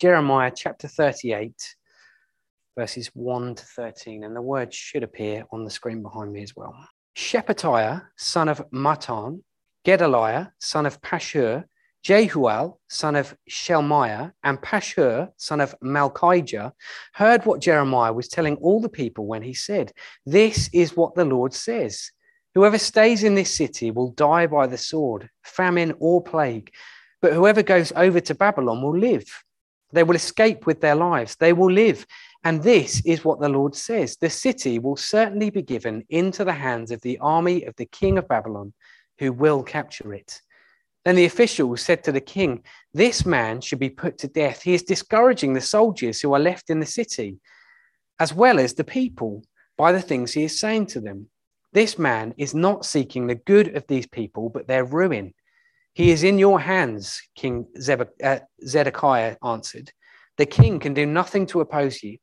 Jeremiah chapter 38, verses 1 to 13, and the words should appear on the screen behind me as well. Shepatiah, son of Matan, Gedaliah, son of Pashur, Jehuel, son of Shelmiah, and Pashur, son of Malchijah, heard what Jeremiah was telling all the people when he said, "This is what the Lord says. Whoever stays in this city will die by the sword, famine or plague, but whoever goes over to Babylon will live. They will escape with their lives. They will live. And this is what the Lord says. The city will certainly be given into the hands of the army of the king of Babylon, who will capture it." Then the officials said to the king, "This man should be put to death. He is discouraging the soldiers who are left in the city, as well as the people, by the things he is saying to them. This man is not seeking the good of these people, but their ruin. He is in your hands," King Zedekiah answered. "The king can do nothing to oppose you."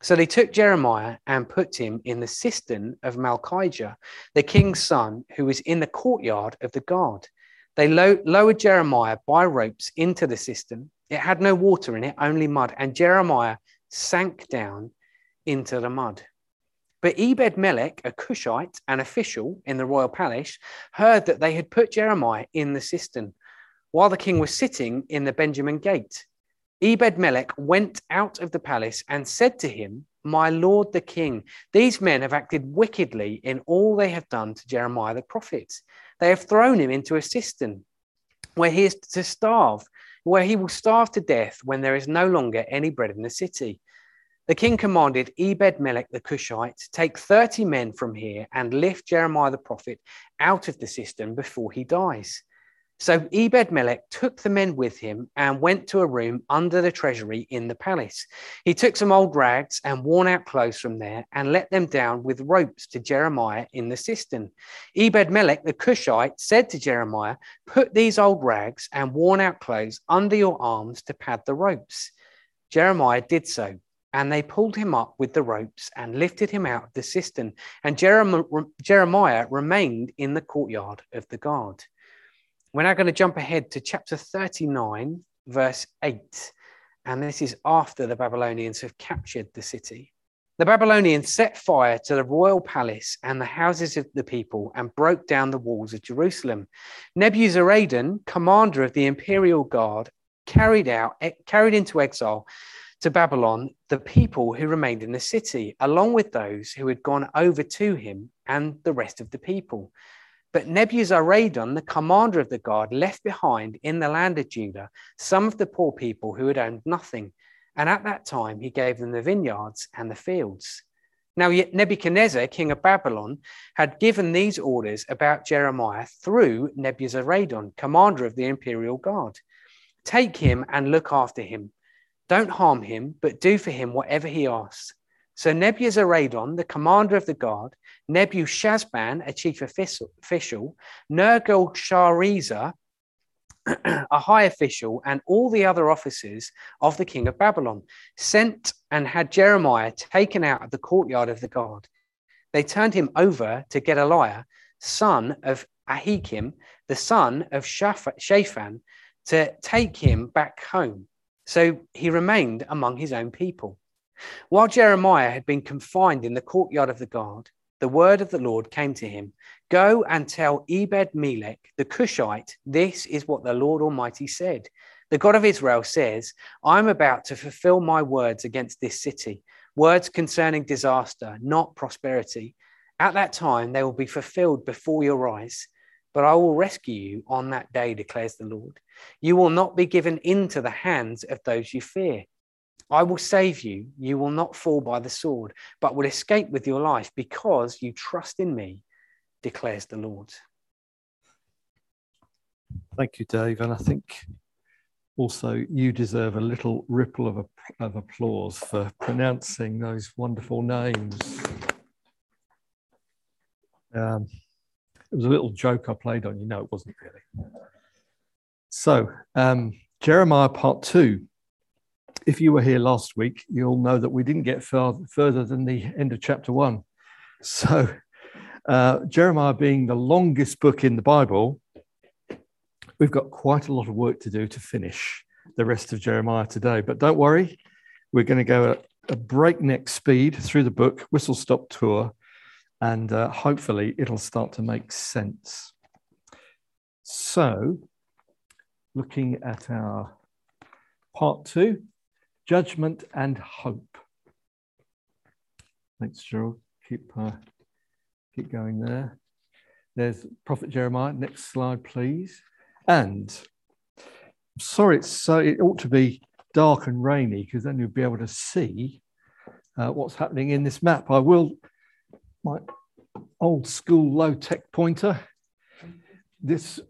So they took Jeremiah and put him in the cistern of Malchijah, the king's son, who was in the courtyard of the guard. They lowered Jeremiah by ropes into the cistern. It had no water in it, only mud, and Jeremiah sank down into the mud. But Ebed-Melech, a Cushite, an official in the royal palace, heard that they had put Jeremiah in the cistern while the king was sitting in the Benjamin gate. Ebed-Melech went out of the palace and said to him, "My lord the king, these men have acted wickedly in all they have done to Jeremiah the prophet. They have thrown him into a cistern where he is to starve, where he will starve to death when there is no longer any bread in the city." The king commanded Ebed-Melech the Cushite to take 30 men from here and lift Jeremiah the prophet out of the cistern before he dies. So Ebed-Melech took the men with him and went to a room under the treasury in the palace. He took some old rags and worn-out clothes from there and let them down with ropes to Jeremiah in the cistern. Ebed-Melech the Cushite said to Jeremiah, "Put these old rags and worn-out clothes under your arms to pad the ropes." Jeremiah did so. And they pulled him up with the ropes and lifted him out of the cistern. And Jeremiah remained in the courtyard of the guard. We're now going to jump ahead to chapter 39, verse 8. And this is after the Babylonians have captured the city. The Babylonians set fire to the royal palace and the houses of the people and broke down the walls of Jerusalem. Nebuzaradan, commander of the imperial guard, carried into exile to Babylon the people who remained in the city, along with those who had gone over to him and the rest of the people. But Nebuzaradan, the commander of the guard, left behind in the land of Judah some of the poor people who had owned nothing, and at that time he gave them the vineyards and the fields. Now Nebuchadnezzar, king of Babylon, had given these orders about Jeremiah through Nebuzaradan, commander of the imperial guard. "Take him and look after him. Don't harm him, but do for him whatever he asks." So Nebuzaradan, the commander of the guard, Nebushazban, a chief official, Nergal-Sharezer, a high official, and all the other officers of the king of Babylon, sent and had Jeremiah taken out of the courtyard of the guard. They turned him over to Gedaliah, son of Ahikam, the son of Shaphan, to take him back home. So he remained among his own people. While Jeremiah had been confined in the courtyard of the guard, the word of the Lord came to him, "Go and tell Ebed-Melech the Cushite, this is what the Lord Almighty said. The God of Israel says, I'm about to fulfill my words against this city, words concerning disaster, not prosperity. At that time, they will be fulfilled before your eyes. But I will rescue you on that day, declares the Lord. You will not be given into the hands of those you fear. I will save you. You will not fall by the sword, but will escape with your life because you trust in me, declares the Lord." Thank you, Dave. And I think also you deserve a little ripple of applause for pronouncing those wonderful names. It was a little joke I played on you. No, it wasn't really. So, Jeremiah part 2. If you were here last week, you'll know that we didn't get further than the end of chapter 1. So, Jeremiah being the longest book in the Bible, we've got quite a lot of work to do to finish. the rest of Jeremiah today. But don't worry, we're going to go at a breakneck speed through the book, whistle-stop tour, and hopefully it'll start to make sense. So, looking at our part two, judgment and hope. Thanks, Gerald. Keep going there. There's Prophet Jeremiah. Next slide, please. And I'm sorry, it ought to be dark and rainy because then you'll be able to see what's happening in this map. I will, my old school low tech pointer. This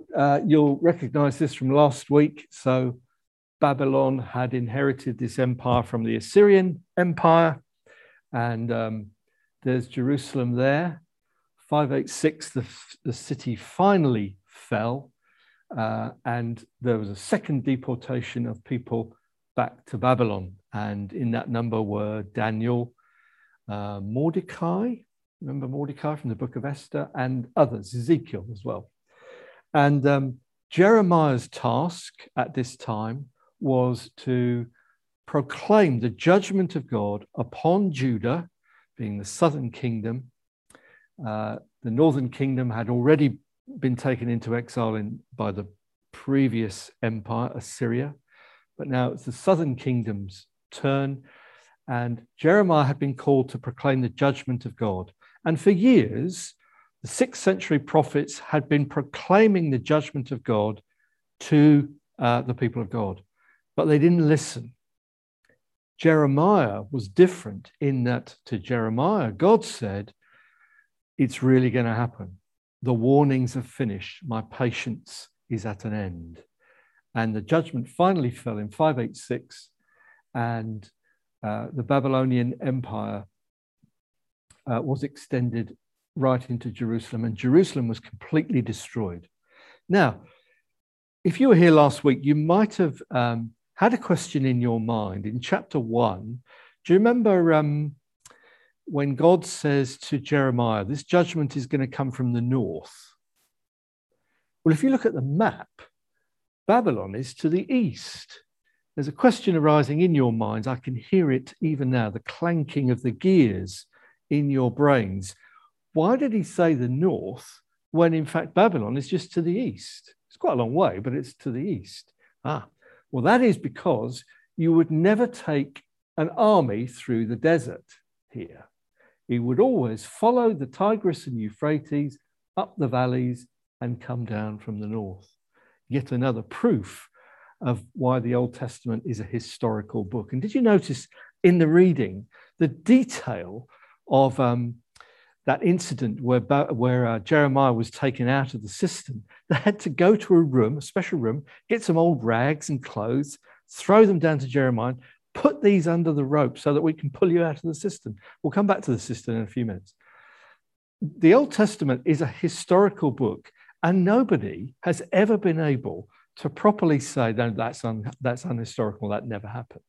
you'll recognise this from last week. So Babylon had inherited this empire from the Assyrian Empire, and there's Jerusalem there. 586, the city finally fell, and there was a second deportation of people back to Babylon. And in that number were Daniel, Mordecai, remember Mordecai from the book of Esther, and others, Ezekiel as well. And Jeremiah's task at this time was to proclaim the judgment of God upon Judah, being the southern kingdom. The northern kingdom had already been taken into exile by the previous empire, Assyria, but now it's the southern kingdom's turn. And Jeremiah had been called to proclaim the judgment of God. And for years, the 6th century prophets had been proclaiming the judgment of God to the people of God, but they didn't listen. Jeremiah was different in that to Jeremiah, God said, it's really going to happen. The warnings are finished. My patience is at an end. And the judgment finally fell in 586, and the Babylonian Empire was extended right into Jerusalem, and Jerusalem was completely destroyed. Now, if you were here last week, you might have had a question in your mind. In chapter 1, do you remember when God says to Jeremiah, this judgment is going to come from the north? Well, if you look at the map, Babylon is to the east. There's a question arising in your minds. I can hear it even now, the clanking of the gears in your brains. Why did he say the north when, in fact, Babylon is just to the east? It's quite a long way, but it's to the east. Ah, well, that is because you would never take an army through the desert here. He would always follow the Tigris and Euphrates up the valleys and come down from the north. Yet another proof of why the Old Testament is a historical book. And did you notice in the reading the detail of that incident where Jeremiah was taken out of the cistern? They had to go to a room, a special room, get some old rags and clothes, throw them down to Jeremiah, put these under the rope so that we can pull you out of the cistern. We'll come back to the cistern in a few minutes. The Old Testament is a historical book, and nobody has ever been able to properly say, no, that's unhistorical, that never happened.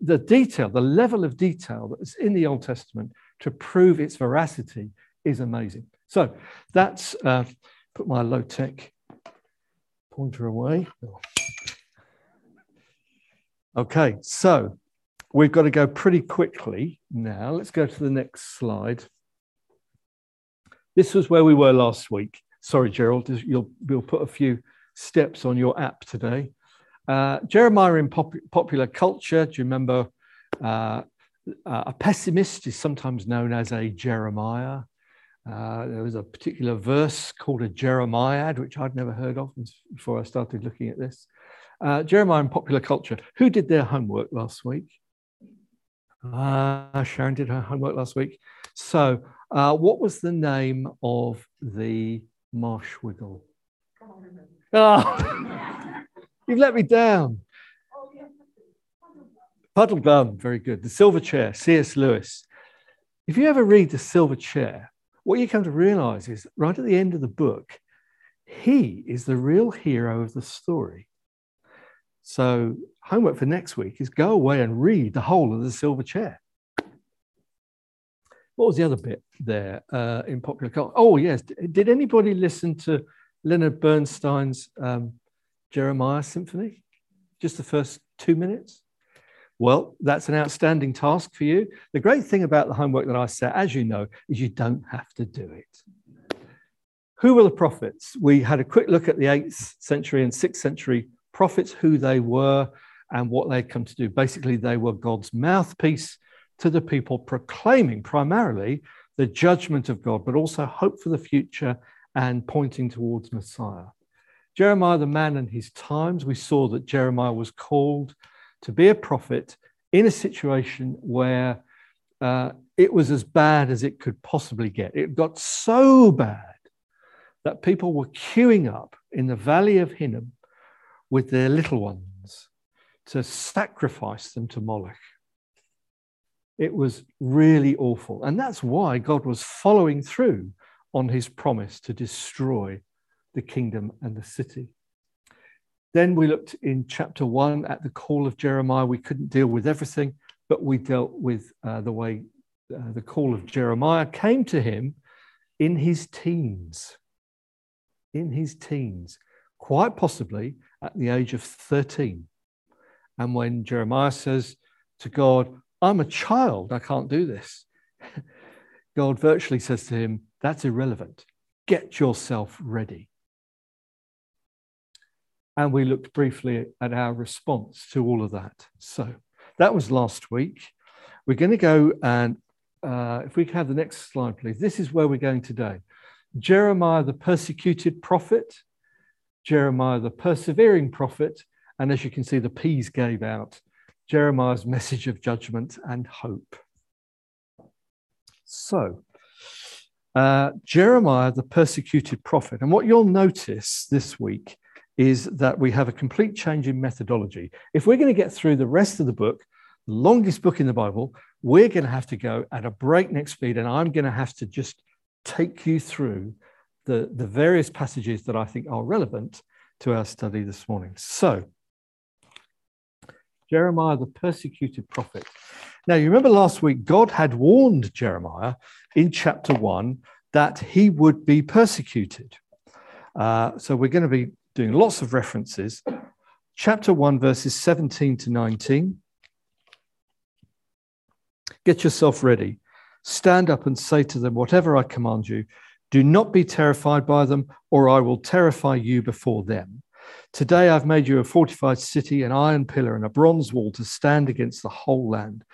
The detail, the level of detail that is in the Old Testament to prove its veracity is amazing. So that's, put my low-tech pointer away. Okay, so we've got to go pretty quickly now. Let's go to the next slide. This was where we were last week. Sorry, Gerald, we'll put a few steps on your app today. Jeremiah in popular culture, do you remember a pessimist is sometimes known as a Jeremiah. There was a particular verse called a Jeremiad, which I'd never heard of before I started looking at this. Jeremiah in popular culture. Who did their homework last week? Sharon did her homework last week. So what was the name of the marshwiggle? Oh, you've let me down. Puddle Gum, very good. The Silver Chair, C.S. Lewis. If you ever read The Silver Chair, what you come to realise is right at the end of the book, he is the real hero of the story. So homework for next week is go away and read the whole of The Silver Chair. What was the other bit there in popular culture? Oh, yes. Did anybody listen to Leonard Bernstein's Jeremiah Symphony? just the first 2 minutes? Well, that's an outstanding task for you. The great thing about the homework that I set, as you know, is you don't have to do it. Who were the prophets? We had a quick look at the 8th century and 6th century prophets, who they were and what they'd come to do. Basically, they were God's mouthpiece to the people, proclaiming primarily the judgment of God, but also hope for the future and pointing towards Messiah. Jeremiah, the man and his times, we saw that Jeremiah was called to be a prophet in a situation where it was as bad as it could possibly get. It got so bad that people were queuing up in the valley of Hinnom with their little ones to sacrifice them to Molech. It was really awful. And that's why God was following through on his promise to destroy the kingdom and the city. Then we looked in chapter 1 at the call of Jeremiah. We couldn't deal with everything, but we dealt with the way the call of Jeremiah came to him in his teens. In his teens, quite possibly at the age of 13. And when Jeremiah says to God, "I'm a child, I can't do this," God virtually says to him, "That's irrelevant. Get yourself ready." And we looked briefly at our response to all of that. So that was last week. We're going to go and, if we can have the next slide, please. This is where we're going today. Jeremiah, the persecuted prophet, Jeremiah, the persevering prophet, and as you can see, the P's gave out. Jeremiah's message of judgment and hope. So, Jeremiah, the persecuted prophet. And what you'll notice this week is that we have a complete change in methodology. If we're going to get through the rest of the book, the longest book in the Bible, we're going to have to go at a breakneck speed, and I'm going to have to just take you through the various passages that I think are relevant to our study this morning. So, Jeremiah, the persecuted prophet. Now, you remember last week, God had warned Jeremiah in chapter 1 that he would be persecuted. So we're going to be doing lots of references. Chapter 1, verses 17 to 19. "Get yourself ready. Stand up and say to them, whatever I command you, do not be terrified by them, or I will terrify you before them. Today I've made you a fortified city, an iron pillar and a bronze wall to stand against the whole land,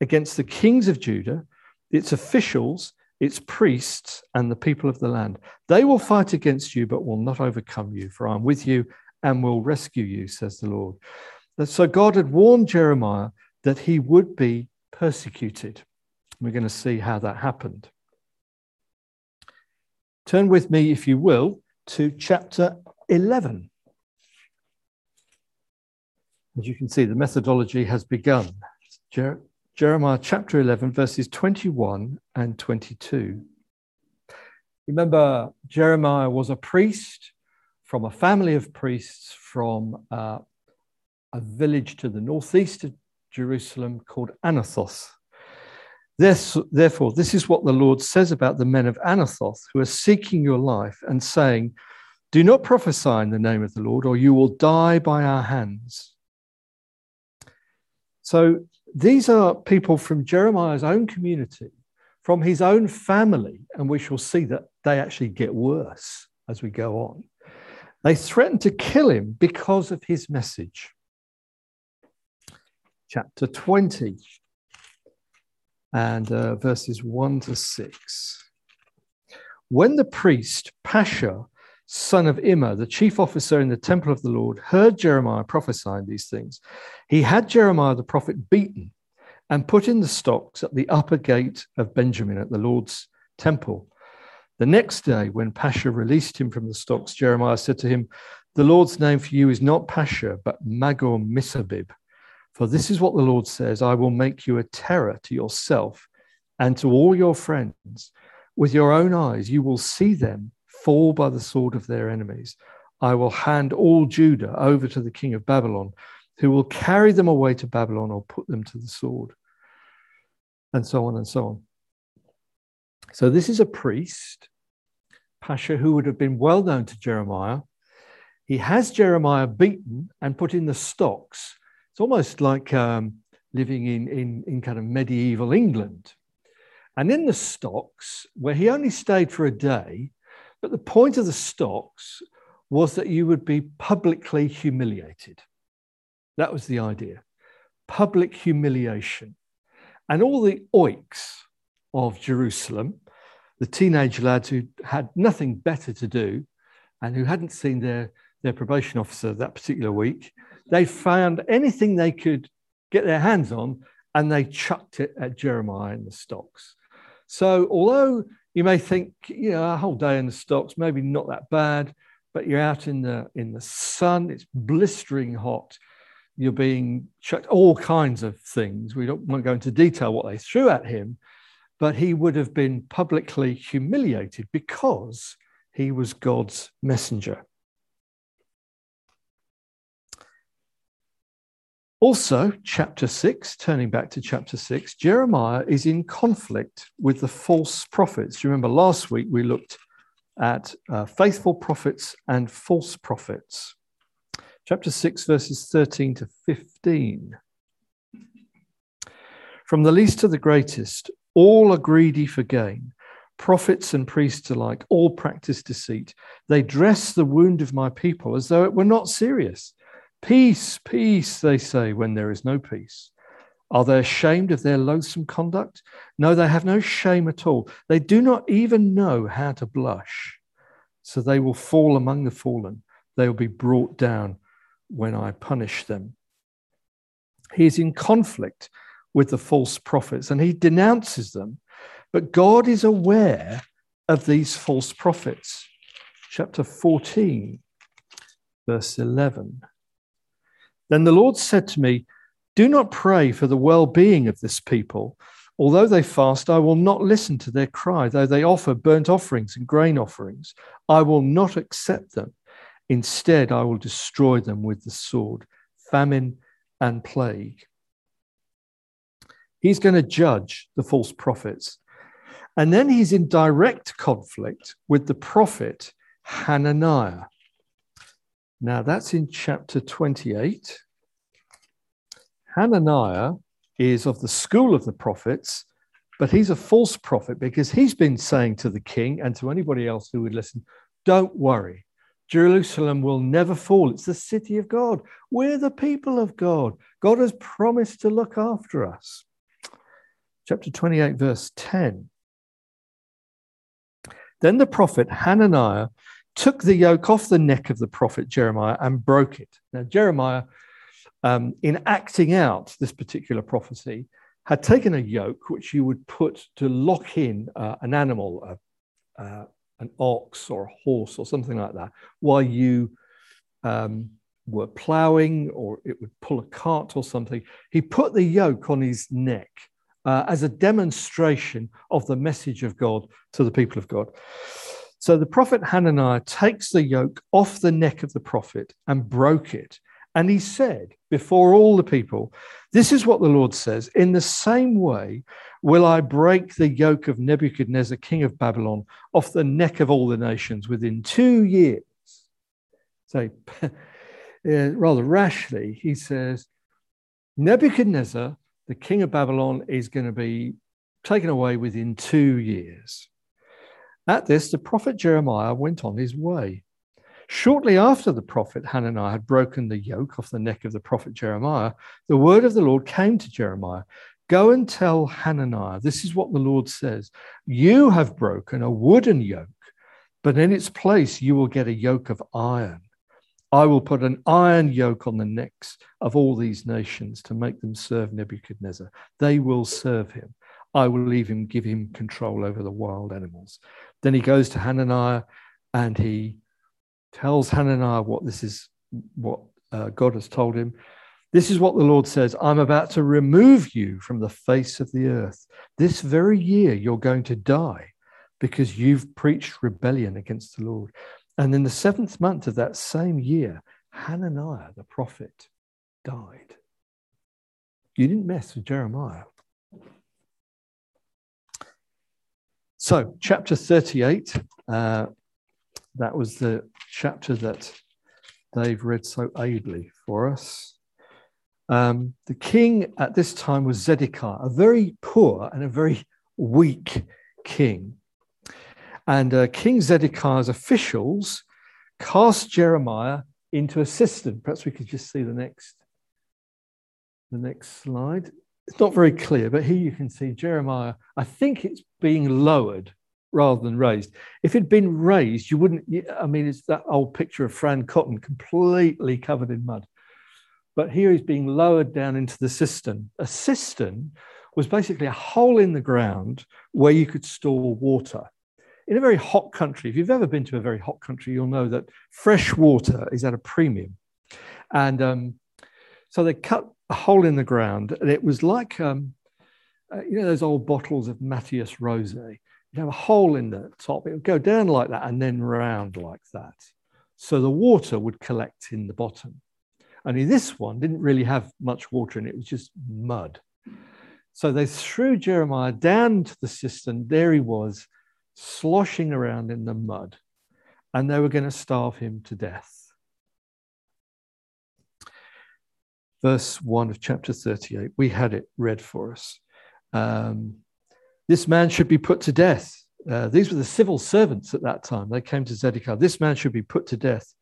against the kings of Judah, its officials, its priests, and the people of the land. They will fight against you, but will not overcome you, for I'm with you and will rescue you, says the Lord." So God had warned Jeremiah that he would be persecuted. We're going to see how that happened. Turn with me, if you will, to chapter 11. As you can see, the methodology has begun. Jeremiah chapter 11, verses 21 and 22. Remember, Jeremiah was a priest from a family of priests from a village to the northeast of Jerusalem called Anathoth. "Therefore, this is what the Lord says about the men of Anathoth who are seeking your life and saying, 'Do not prophesy in the name of the Lord, or you will die by our hands.'" So these are people from Jeremiah's own community, from his own family, and we shall see that they actually get worse as we go on. They threaten to kill him because of his message. Chapter 20 and verses 1 to 6. "When the priest Pashur, son of Immer, the chief officer in the temple of the Lord, heard Jeremiah prophesying these things, he had Jeremiah the prophet beaten and put in the stocks at the upper gate of Benjamin at the Lord's temple. The next day, when Pashur released him from the stocks, Jeremiah said to him, 'The Lord's name for you is not Pashur, but Magor-Missabib. For this is what the Lord says, I will make you a terror to yourself and to all your friends. With your own eyes you will see them fall by the sword of their enemies. I will hand all Judah over to the king of Babylon, who will carry them away to Babylon or put them to the sword,'" and so on and so on. So this is a priest, Pashur, who would have been well known to Jeremiah. He has Jeremiah beaten and put in the stocks. It's almost like living in kind of medieval England. And in the stocks, where he only stayed for a day, but the point of the stocks was that you would be publicly humiliated. That was the idea. Public humiliation. And all the oiks of Jerusalem, the teenage lads who had nothing better to do and who hadn't seen their probation officer that particular week, they found anything they could get their hands on and they chucked it at Jeremiah in the stocks. So although you may think, you know, a whole day in the stocks, maybe not that bad, but you're out in the sun, it's blistering hot, you're being chucked all kinds of things. We won't go into detail what they threw at him, but he would have been publicly humiliated because he was God's messenger. Also, chapter 6, turning back to chapter 6, Jeremiah is in conflict with the false prophets. Remember, last week we looked at faithful prophets and false prophets. Chapter 6, verses 13 to 15. From the least to the greatest, all are greedy for gain. Prophets and priests alike, all practice deceit. They dress the wound of my people as though it were not serious. Peace, peace, they say, when there is no peace. Are they ashamed of their loathsome conduct? No, they have no shame at all. They do not even know how to blush. So they will fall among the fallen. They will be brought down when I punish them. He is in conflict with the false prophets and he denounces them. But God is aware of these false prophets. Chapter 14, verse 11. Then the Lord said to me, do not pray for the well-being of this people. Although they fast, I will not listen to their cry. Though they offer burnt offerings and grain offerings, I will not accept them. Instead, I will destroy them with the sword, famine and plague. He's going to judge the false prophets. And then he's in direct conflict with the prophet Hananiah. Now, that's in chapter 28. Hananiah is of the school of the prophets, but he's a false prophet because he's been saying to the king and to anybody else who would listen, don't worry, Jerusalem will never fall. It's the city of God. We're the people of God. God has promised to look after us. Chapter 28, verse 10. Then the prophet Hananiah took the yoke off the neck of the prophet Jeremiah and broke it. Now, Jeremiah, in acting out this particular prophecy, had taken a yoke which you would put to lock in an animal, an ox or a horse or something like that, while you were ploughing, or it would pull a cart or something. He put the yoke on his neck as a demonstration of the message of God to the people of God. So the prophet Hananiah takes the yoke off the neck of the prophet and broke it. And he said before all the people, this is what the Lord says, in the same way will I break the yoke of Nebuchadnezzar, king of Babylon, off the neck of all the nations within 2 years. So rather rashly, he says, Nebuchadnezzar, the king of Babylon, is going to be taken away within 2 years. At this, the prophet Jeremiah went on his way. Shortly after the prophet Hananiah had broken the yoke off the neck of the prophet Jeremiah, the word of the Lord came to Jeremiah. Go and tell Hananiah, this is what the Lord says. You have broken a wooden yoke, but in its place you will get a yoke of iron. I will put an iron yoke on the necks of all these nations to make them serve Nebuchadnezzar. They will serve him. I will leave him, give him control over the wild animals. Then he goes to Hananiah and he tells Hananiah what God has told him. This is what the Lord says, I'm about to remove you from the face of the earth. This very year you're going to die because you've preached rebellion against the Lord. And in the 7th month of that same year, Hananiah the prophet died. You didn't mess with Jeremiah. So, chapter 38, that was the chapter that they've read so ably for us. The king at this time was Zedekiah, a very poor and a very weak king. And King Zedekiah's officials cast Jeremiah into a cistern. Perhaps we could just see the next slide. It's not very clear, but here you can see Jeremiah. I think it's being lowered rather than raised. If it'd been raised, you wouldn't, I mean, it's that old picture of Fran Cotton completely covered in mud. But here he's being lowered down into the cistern. A cistern was basically a hole in the ground where you could store water. In a very hot country, if you've ever been to a very hot country, you'll know that fresh water is at a premium. And so they cut a hole in the ground, and it was like, you know, those old bottles of Matthias Rosé. You'd have a hole in the top, it would go down like that and then round like that. So the water would collect in the bottom. Only this one didn't really have much water in it, it was just mud. So they threw Jeremiah down to the cistern. There he was, sloshing around in the mud, and they were going to starve him to death. Verse 1 of chapter 38, we had it read for us. This man should be put to death. These were the civil servants at that time. They came to Zedekiah. This man should be put to death.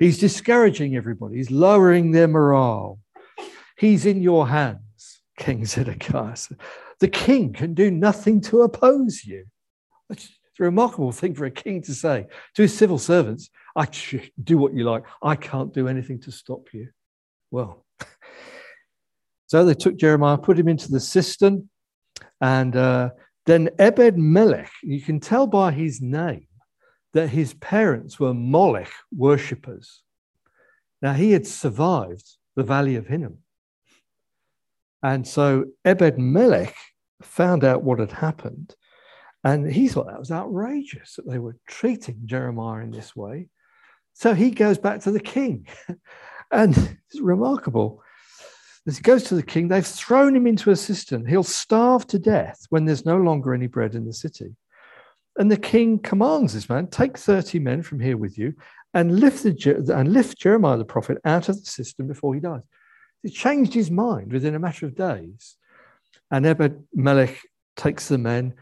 He's discouraging everybody. He's lowering their morale. He's in your hands, King Zedekiah. The king can do nothing to oppose you. It's a remarkable thing for a king to say to his civil servants, I do what you like. I can't do anything to stop you. Well, so they took Jeremiah, put him into the cistern, and then Ebed-Melech, you can tell by his name that his parents were Molech worshippers. Now, he had survived the Valley of Hinnom. And so Ebed-Melech found out what had happened. And he thought that was outrageous that they were treating Jeremiah in this way. So he goes back to the king. And it's remarkable. As he goes to the king, they've thrown him into a cistern. He'll starve to death when there's no longer any bread in the city. And the king commands this man, take 30 men from here with you and lift Jeremiah the prophet out of the cistern before he dies. He changed his mind within a matter of days. And Ebed-Melech takes the men.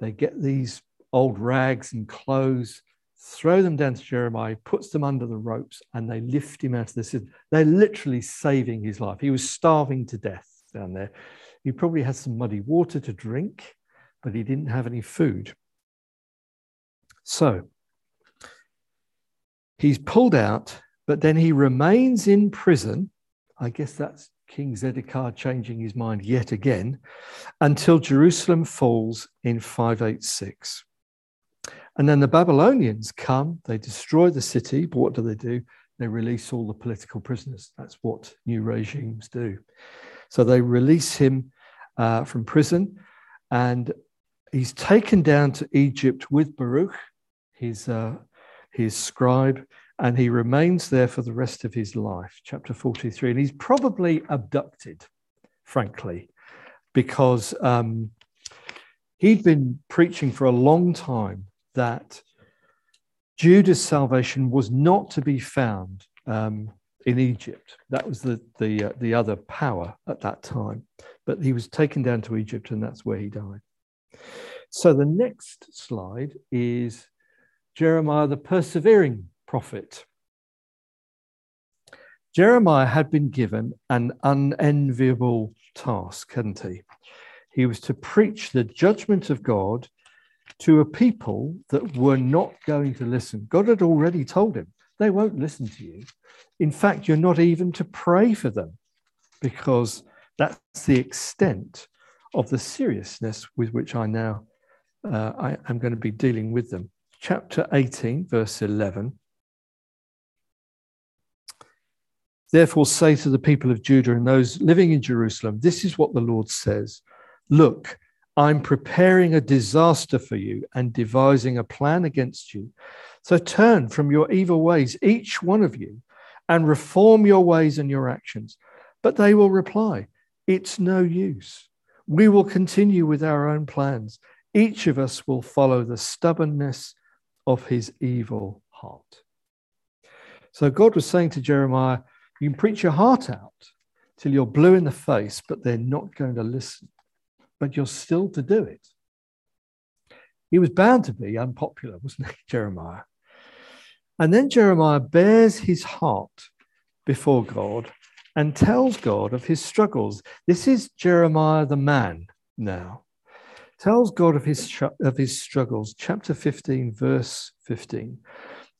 They get these old rags and clothes, throw them down to Jeremiah, puts them under the ropes, and they lift him out of the cistern. They're literally saving his life. He was starving to death down there. He probably had some muddy water to drink, but he didn't have any food. So he's pulled out, but then he remains in prison. I guess that's King Zedekiah changing his mind yet again, until Jerusalem falls in 586. And then the Babylonians come, they destroy the city, but what do? They release all the political prisoners. That's what new regimes do. So they release him from prison, and he's taken down to Egypt with Baruch, his scribe, and he remains there for the rest of his life, chapter 43. And he's probably abducted, frankly, because he'd been preaching for a long time that Judah's salvation was not to be found in Egypt. That was the other power at that time. But he was taken down to Egypt, and that's where he died. So the next slide is Jeremiah the persevering prophet. Jeremiah had been given an unenviable task, hadn't he? He was to preach the judgment of God to a people that were not going to listen. God had already told him, they won't listen to you. In fact, you're not even to pray for them, because that's the extent of the seriousness with which I am going to be dealing with them. Chapter 18, verse 11. Therefore say to the people of Judah and those living in Jerusalem, this is what the Lord says. Look, I'm preparing a disaster for you and devising a plan against you. So turn from your evil ways, each one of you, and reform your ways and your actions. But they will reply, it's no use. We will continue with our own plans. Each of us will follow the stubbornness of his evil heart. So God was saying to Jeremiah, you can preach your heart out till you're blue in the face, but they're not going to listen. But you're still to do it. He was bound to be unpopular, wasn't he, Jeremiah? And then Jeremiah bears his heart before God and tells God of his struggles. This is Jeremiah the man now. Tells God of his struggles. Chapter 15, verse 15.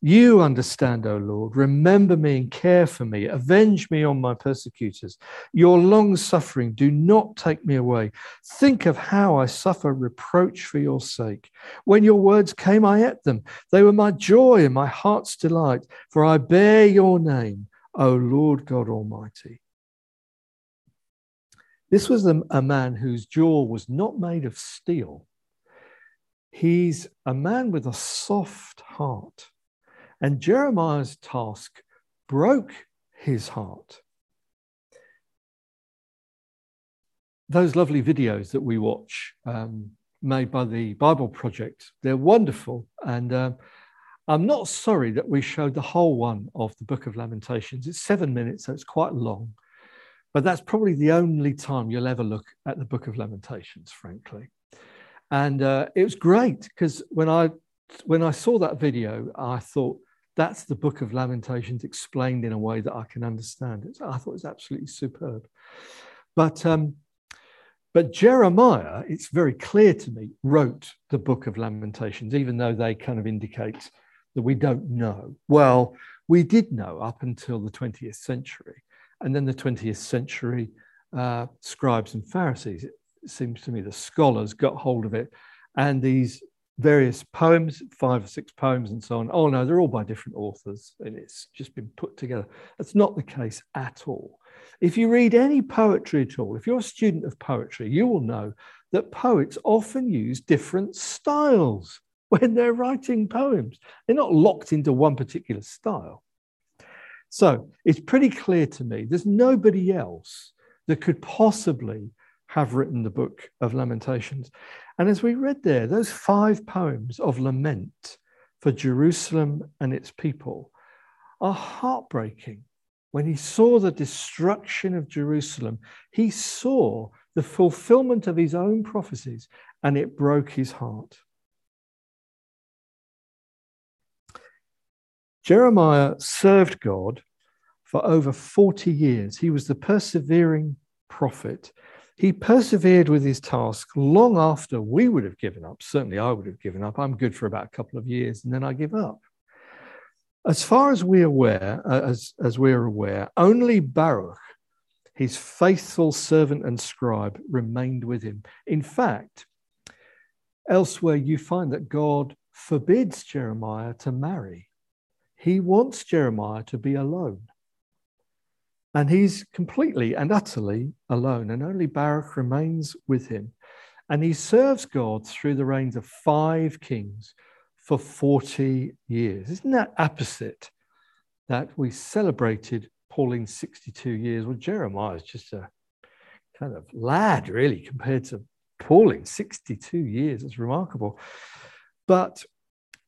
You understand, O Lord, remember me and care for me. Avenge me on my persecutors. Your long suffering, do not take me away. Think of how I suffer reproach for your sake. When your words came, I ate them. They were my joy and my heart's delight, for I bear your name, O Lord God Almighty. This was a man whose jaw was not made of steel. He's a man with a soft heart. And Jeremiah's task broke his heart. Those lovely videos that we watch made by the Bible Project, they're wonderful. And I'm not sorry that we showed the whole one of the Book of Lamentations. It's 7 minutes, so it's quite long. But that's probably the only time you'll ever look at the Book of Lamentations, frankly. And it was great, because when I saw that video, I thought, that's the Book of Lamentations explained in a way that I can understand it. I thought it was absolutely superb. But Jeremiah, it's very clear to me, wrote the Book of Lamentations, even though they kind of indicate that we don't know. Well, we did know up until the 20th century. And then the 20th century scribes and Pharisees, it seems to me the scholars, got hold of it. And these various poems, 5 or 6 poems and so on. Oh no, they're all by different authors and it's just been put together. That's not the case at all. If you read any poetry at all, if you're a student of poetry, you will know that poets often use different styles when they're writing poems. They're not locked into one particular style. So it's pretty clear to me, there's nobody else that could possibly have written the Book of Lamentations. And as we read there, those 5 poems of lament for Jerusalem and its people are heartbreaking. When he saw the destruction of Jerusalem, he saw the fulfillment of his own prophecies, and it broke his heart. Jeremiah served God for over 40 years. He was the persevering prophet. He persevered with his task long after we would have given up. Certainly I would have given up. I'm good for about a couple of years and then I give up. As far as we're aware, only Baruch, his faithful servant and scribe, remained with him. In fact, elsewhere you find that God forbids Jeremiah to marry. He wants Jeremiah to be alone. And he's completely and utterly alone, and only Baruch remains with him. And he serves God through the reigns of 5 kings for 40 years. Isn't that apposite that we celebrated Pauline's 62 years? Well, Jeremiah is just a kind of lad, really, compared to Pauline. 62 years, it's remarkable. But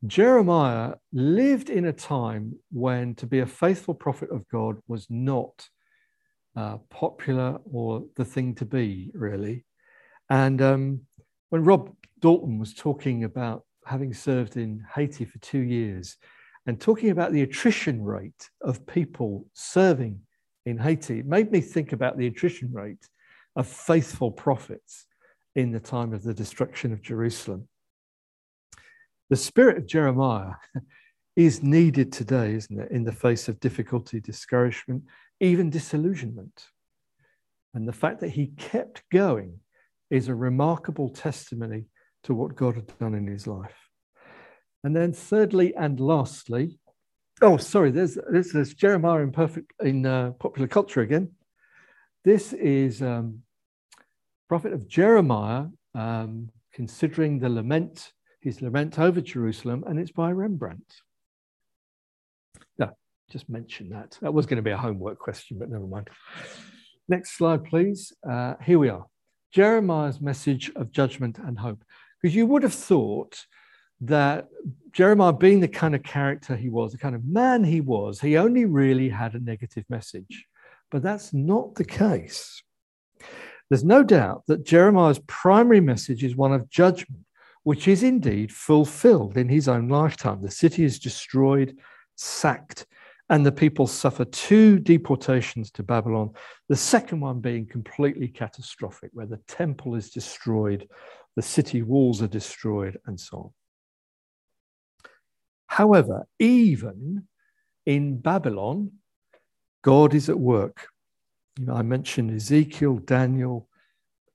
Jeremiah lived in a time when to be a faithful prophet of God was not popular or the thing to be, really. And when Rob Dalton was talking about having served in Haiti for 2 years and talking about the attrition rate of people serving in Haiti, it made me think about the attrition rate of faithful prophets in the time of the destruction of Jerusalem. The spirit of Jeremiah is needed today, isn't it, in the face of difficulty, discouragement, even disillusionment. And the fact that he kept going is a remarkable testimony to what God had done in his life. And then thirdly and lastly, there's Jeremiah in popular culture again. This is prophet of Jeremiah considering the lament, his lament over Jerusalem, and it's by Rembrandt. No, just mention that. That was going to be a homework question, but never mind. Next slide, please. Here we are. Jeremiah's message of judgment and hope. Because you would have thought that Jeremiah, being the kind of character he was, the kind of man he was, he only really had a negative message. But that's not the case. There's no doubt that Jeremiah's primary message is one of judgment, which is indeed fulfilled in his own lifetime. The city is destroyed, sacked, and the people suffer two deportations to Babylon, the second one being completely catastrophic, where the temple is destroyed, the city walls are destroyed, and so on. However, even in Babylon, God is at work. You know, I mentioned Ezekiel, Daniel,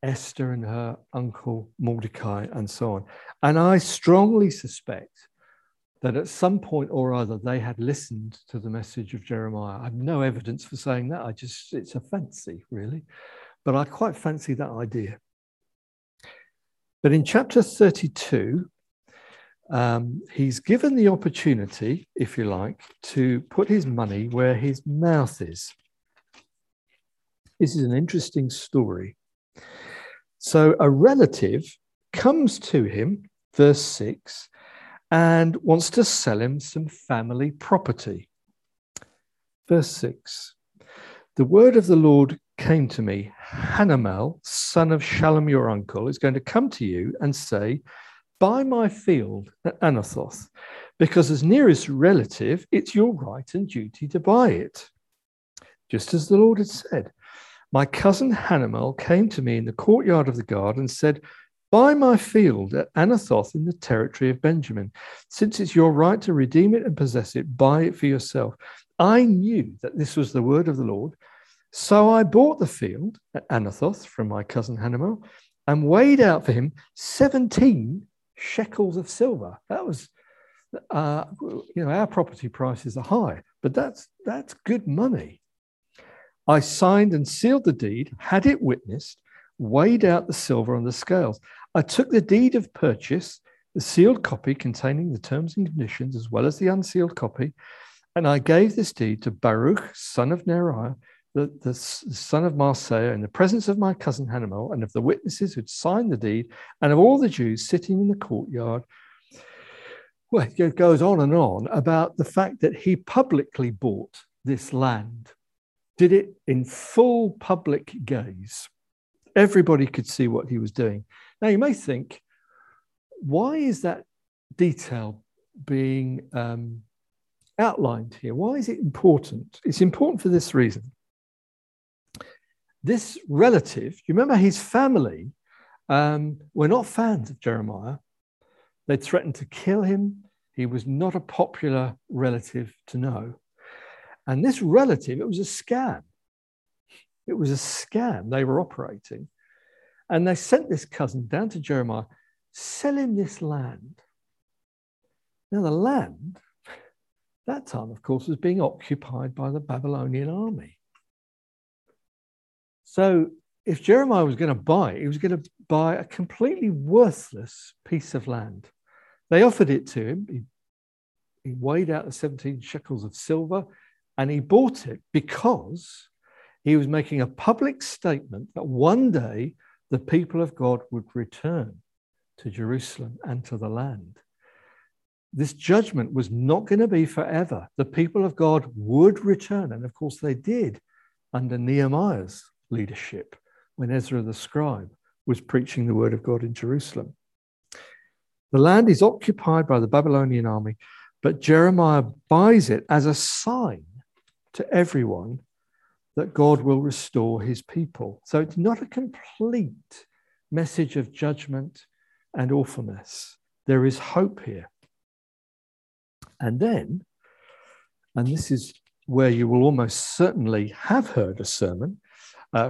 Esther and her uncle Mordecai, and so on. And I strongly suspect that at some point or other, they had listened to the message of Jeremiah. I have no evidence for saying that. It's a fancy, really. But I quite fancy that idea. But in chapter 32, he's given the opportunity, if you like, to put his money where his mouth is. This is an interesting story. So a relative comes to him, verse 6, and wants to sell him some family property. Verse 6, the word of the Lord came to me, Hanamel, son of Shallum, your uncle, is going to come to you and say, buy my field at Anathoth, because as nearest relative, it's your right and duty to buy it. Just as the Lord had said, my cousin Hanamel came to me in the courtyard of the guard and said, buy my field at Anathoth in the territory of Benjamin. Since it's your right to redeem it and possess it, buy it for yourself. I knew that this was the word of the Lord. So I bought the field at Anathoth from my cousin Hanamel and weighed out for him 17 shekels of silver. That was, our property prices are high, but that's good money. I signed and sealed the deed, had it witnessed, weighed out the silver on the scales. I took the deed of purchase, the sealed copy containing the terms and conditions, as well as the unsealed copy, and I gave this deed to Baruch, son of Neriah, the son of Maaseiah, in the presence of my cousin Hanamel and of the witnesses who'd signed the deed, and of all the Jews sitting in the courtyard. Well, it goes on about the fact that he publicly bought this land, did it in full public gaze. Everybody could see what he was doing. Now, you may think, why is that detail being outlined here? Why is it important? It's important for this reason. This relative, you remember his family, were not fans of Jeremiah. They threatened to kill him. He was not a popular relative to know. And this relative, it was a scam. It was a scam they were operating. And they sent this cousin down to Jeremiah, sell him this land. Now the land, that time, of course, was being occupied by the Babylonian army. So if Jeremiah was going to buy it, he was going to buy a completely worthless piece of land. They offered it to him. He weighed out the 17 shekels of silver, and he bought it because he was making a public statement that one day the people of God would return to Jerusalem and to the land. This judgment was not going to be forever. The people of God would return. And of course they did under Nehemiah's leadership when Ezra the scribe was preaching the word of God in Jerusalem. The land is occupied by the Babylonian army, but Jeremiah buys it as a sign to everyone that God will restore his people. So it's not a complete message of judgment and awfulness. There is hope here. And then, and this is where you will almost certainly have heard a sermon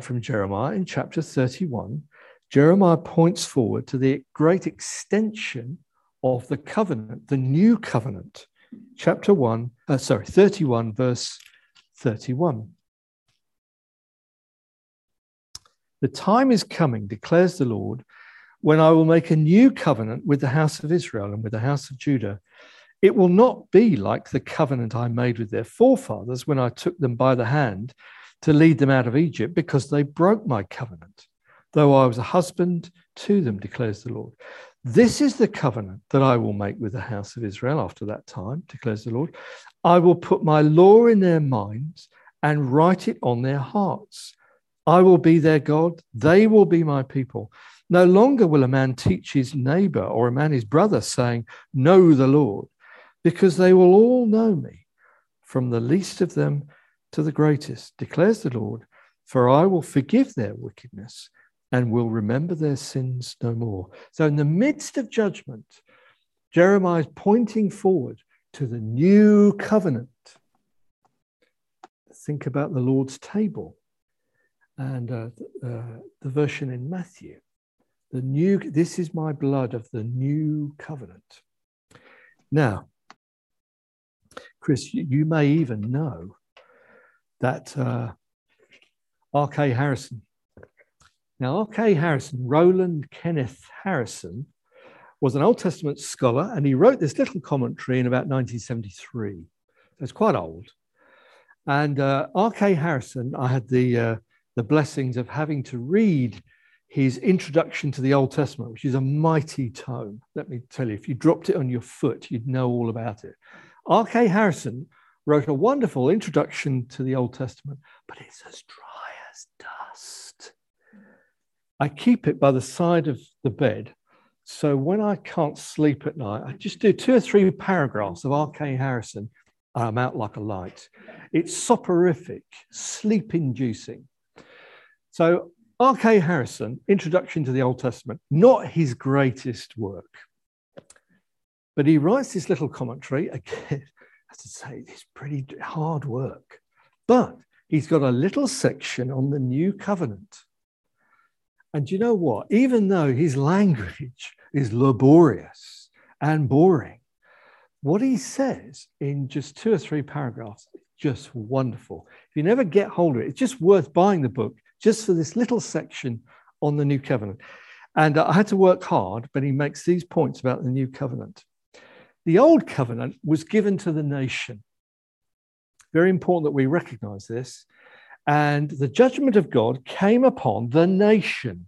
from Jeremiah in chapter 31, Jeremiah points forward to the great extension of the covenant, the new covenant, chapter 31, verse 31. The time is coming, declares the Lord, when I will make a new covenant with the house of Israel and with the house of Judah. It will not be like the covenant I made with their forefathers when I took them by the hand to lead them out of Egypt, because they broke my covenant, though I was a husband to them, declares the Lord. This is the covenant that I will make with the house of Israel after that time, declares the Lord. I will put my law in their minds and write it on their hearts. I will be their God. They will be my people. No longer will a man teach his neighbor or a man his brother, saying, know the Lord, because they will all know me, from the least of them to the greatest, declares the Lord, for I will forgive their wickedness and will remember their sins no more. So in the midst of judgment, Jeremiah is pointing forward to the new covenant. Think about the Lord's table and the version in Matthew. This is my blood of the new covenant. Now, Chris, you may even know that R.K. Harrison. Now, R.K. Harrison, Roland Kenneth Harrison, was an Old Testament scholar, and he wrote this little commentary in about 1973. So it's quite old. And R.K. Harrison, I had the blessings of having to read his Introduction to the Old Testament, which is a mighty tome. Let me tell you, if you dropped it on your foot, you'd know all about it. R.K. Harrison wrote a wonderful Introduction to the Old Testament, but it's as dry as dust. I keep it by the side of the bed, so when I can't sleep at night, I just do 2 or 3 paragraphs of R.K. Harrison, and I'm out like a light. It's soporific, sleep-inducing. So R.K. Harrison, Introduction to the Old Testament, not his greatest work. But he writes this little commentary. Again, as I say, it's pretty hard work. But he's got a little section on the new covenant. And you know what? Even though his language is laborious and boring, what he says in just 2 or 3 paragraphs is just wonderful. If you never get hold of it, it's just worth buying the book, just for this little section on the new covenant. And I had to work hard, but he makes these points about the new covenant. The old covenant was given to the nation. Very important that we recognize this. And the judgment of God came upon the nation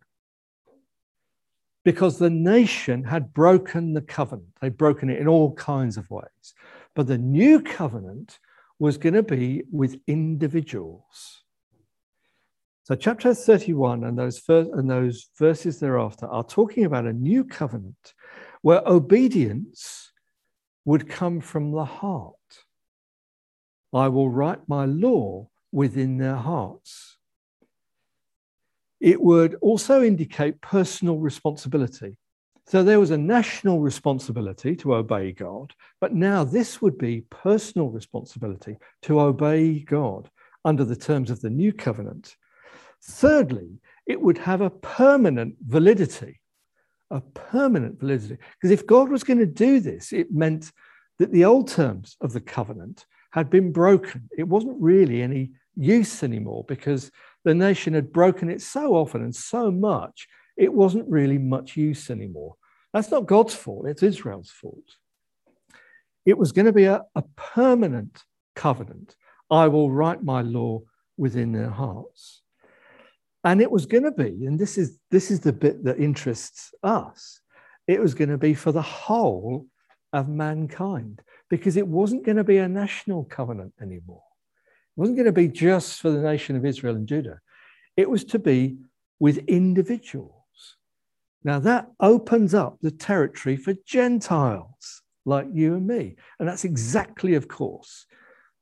because the nation had broken the covenant. They'd broken it in all kinds of ways. But the new covenant was going to be with individuals. So chapter 31 and those verses thereafter are talking about a new covenant where obedience would come from the heart. I will write my law within their hearts. It would also indicate personal responsibility. So there was a national responsibility to obey God, but now this would be personal responsibility to obey God under the terms of the new covenant. Thirdly, it would have a permanent validity, because if God was going to do this, it meant that the old terms of the covenant had been broken. It wasn't really any use anymore because the nation had broken it so often and so much, it wasn't really much use anymore. That's not God's fault, it's Israel's fault. It was going to be a permanent covenant. I will write my law within their hearts. And it was going to be, and this is the bit that interests us, it was going to be for the whole of mankind, because it wasn't going to be a national covenant anymore. It wasn't going to be just for the nation of Israel and Judah. It was to be with individuals. Now that opens up the territory for Gentiles like you and me. And that's exactly, of course,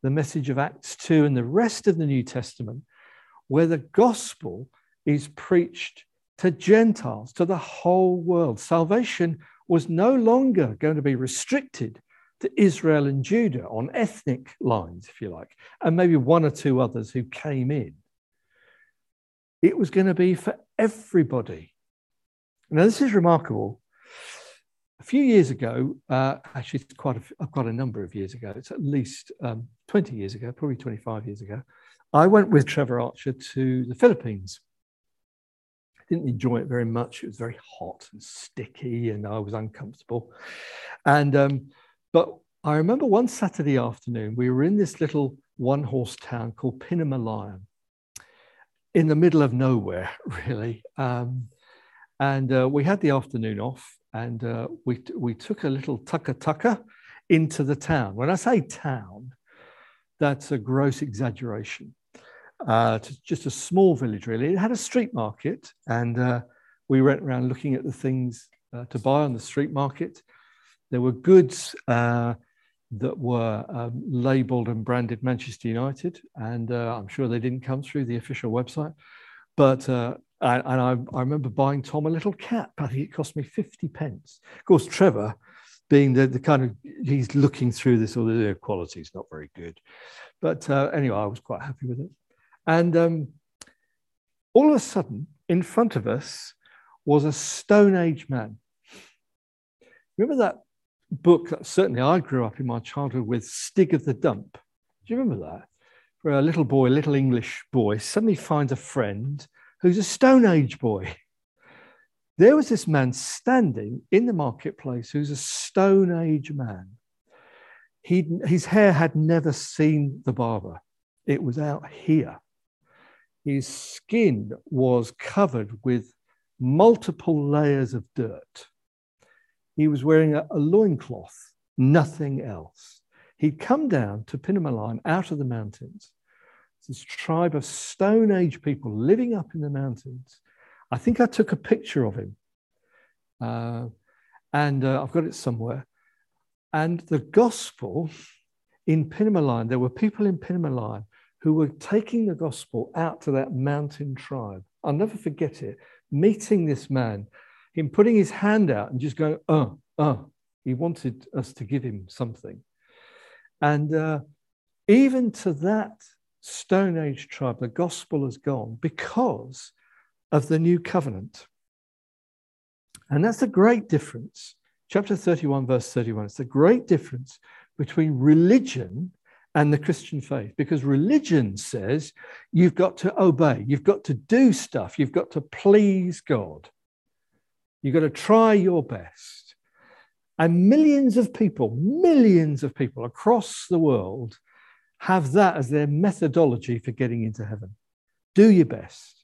the message of Acts 2 and the rest of the New Testament, where the gospel is preached to Gentiles, to the whole world. Salvation was no longer going to be restricted to Israel and Judah on ethnic lines, if you like, and maybe 1 or 2 others who came in. It was going to be for everybody. Now, this is remarkable. A few years ago, actually, it's quite a number of years ago. It's at least 20 years ago, probably 25 years ago. I went with Trevor Archer to the Philippines. I didn't enjoy it very much. It was very hot and sticky and I was uncomfortable. And but I remember one Saturday afternoon, we were in this little one-horse town called Pinamalayan in the middle of nowhere, really. We had the afternoon off and we took a little tucker into the town. When I say town, that's a gross exaggeration. Just a small village, really. It had a street market, and we went around looking at the things to buy on the street market. There were goods that were labelled and branded Manchester United, and I'm sure they didn't come through the official website. But I remember buying Tom a little cap. I think it cost me 50 pence. Of course, Trevor, being the kind of, he's looking through this, all the quality is not very good. But anyway, I was quite happy with it. And all of a sudden, in front of us was a Stone Age man. Remember that book that certainly I grew up in my childhood with, Stig of the Dump? Do you remember that? Where a little boy, little English boy, suddenly finds a friend who's a Stone Age boy. There was this man standing in the marketplace who's a Stone Age man. His hair had never seen the barber. It was out here. His skin was covered with multiple layers of dirt. He was wearing a loincloth, nothing else. He'd come down to Pinnamalai out of the mountains. This tribe of Stone Age people living up in the mountains. I think I took a picture of him. I've got it somewhere. And the gospel in Pinnamalai, there were people in Pinnamalai who were taking the gospel out to that mountain tribe. I'll never forget it, meeting this man, him putting his hand out and just going, he wanted us to give him something. And even to that Stone Age tribe, the gospel has gone because of the new covenant. And that's the great difference. Chapter 31, verse 31, it's the great difference between religion and the Christian faith, because religion says you've got to obey, you've got to do stuff, you've got to please God. You've got to try your best. And millions of people across the world have that as their methodology for getting into heaven. Do your best.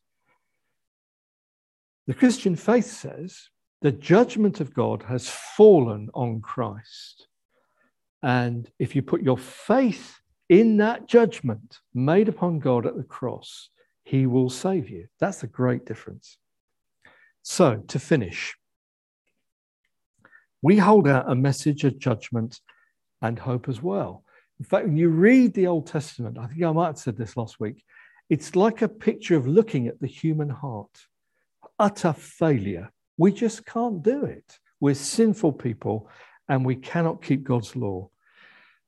The Christian faith says the judgment of God has fallen on Christ. And if you put your faith in that judgment made upon God at the cross, he will save you. That's a great difference. So, to finish, we hold out a message of judgment and hope as well. In fact, when you read the Old Testament, I think I might have said this last week, it's like a picture of looking at the human heart. Utter failure. We just can't do it. We're sinful people, and we cannot keep God's law.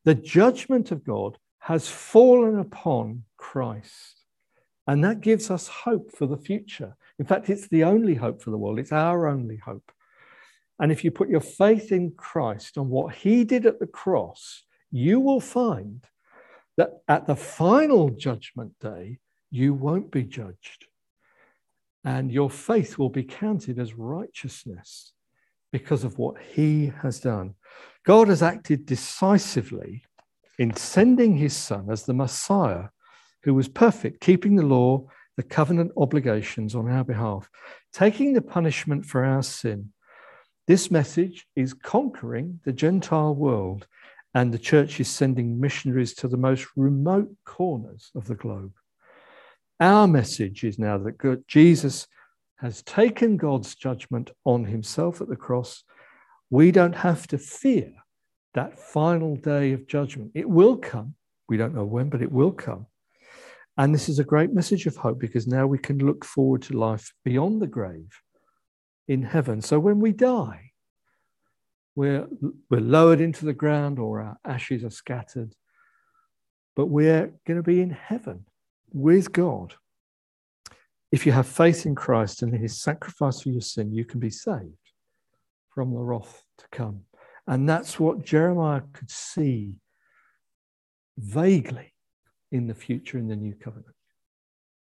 The judgment of God has fallen upon Christ, and that gives us hope for the future. In fact, it's the only hope for the world. It's our only hope. And if you put your faith in Christ and what he did at the cross, you will find that at the final judgment day, you won't be judged. And your faith will be counted as righteousness because of what he has done. God has acted decisively in sending his son as the Messiah, who was perfect, keeping the law, the covenant obligations on our behalf, taking the punishment for our sin. This message is conquering the Gentile world, and the church is sending missionaries to the most remote corners of the globe. Our message is now that Jesus has taken God's judgment on himself at the cross. We don't have to fear that final day of judgment. It will come. We don't know when, but it will come. And this is a great message of hope, because now we can look forward to life beyond the grave in heaven. So when we die, we're lowered into the ground, or our ashes are scattered, but we're going to be in heaven with God. If you have faith in Christ and his sacrifice for your sin, you can be saved from the wrath to come. And that's what Jeremiah could see vaguely in the future in the new covenant.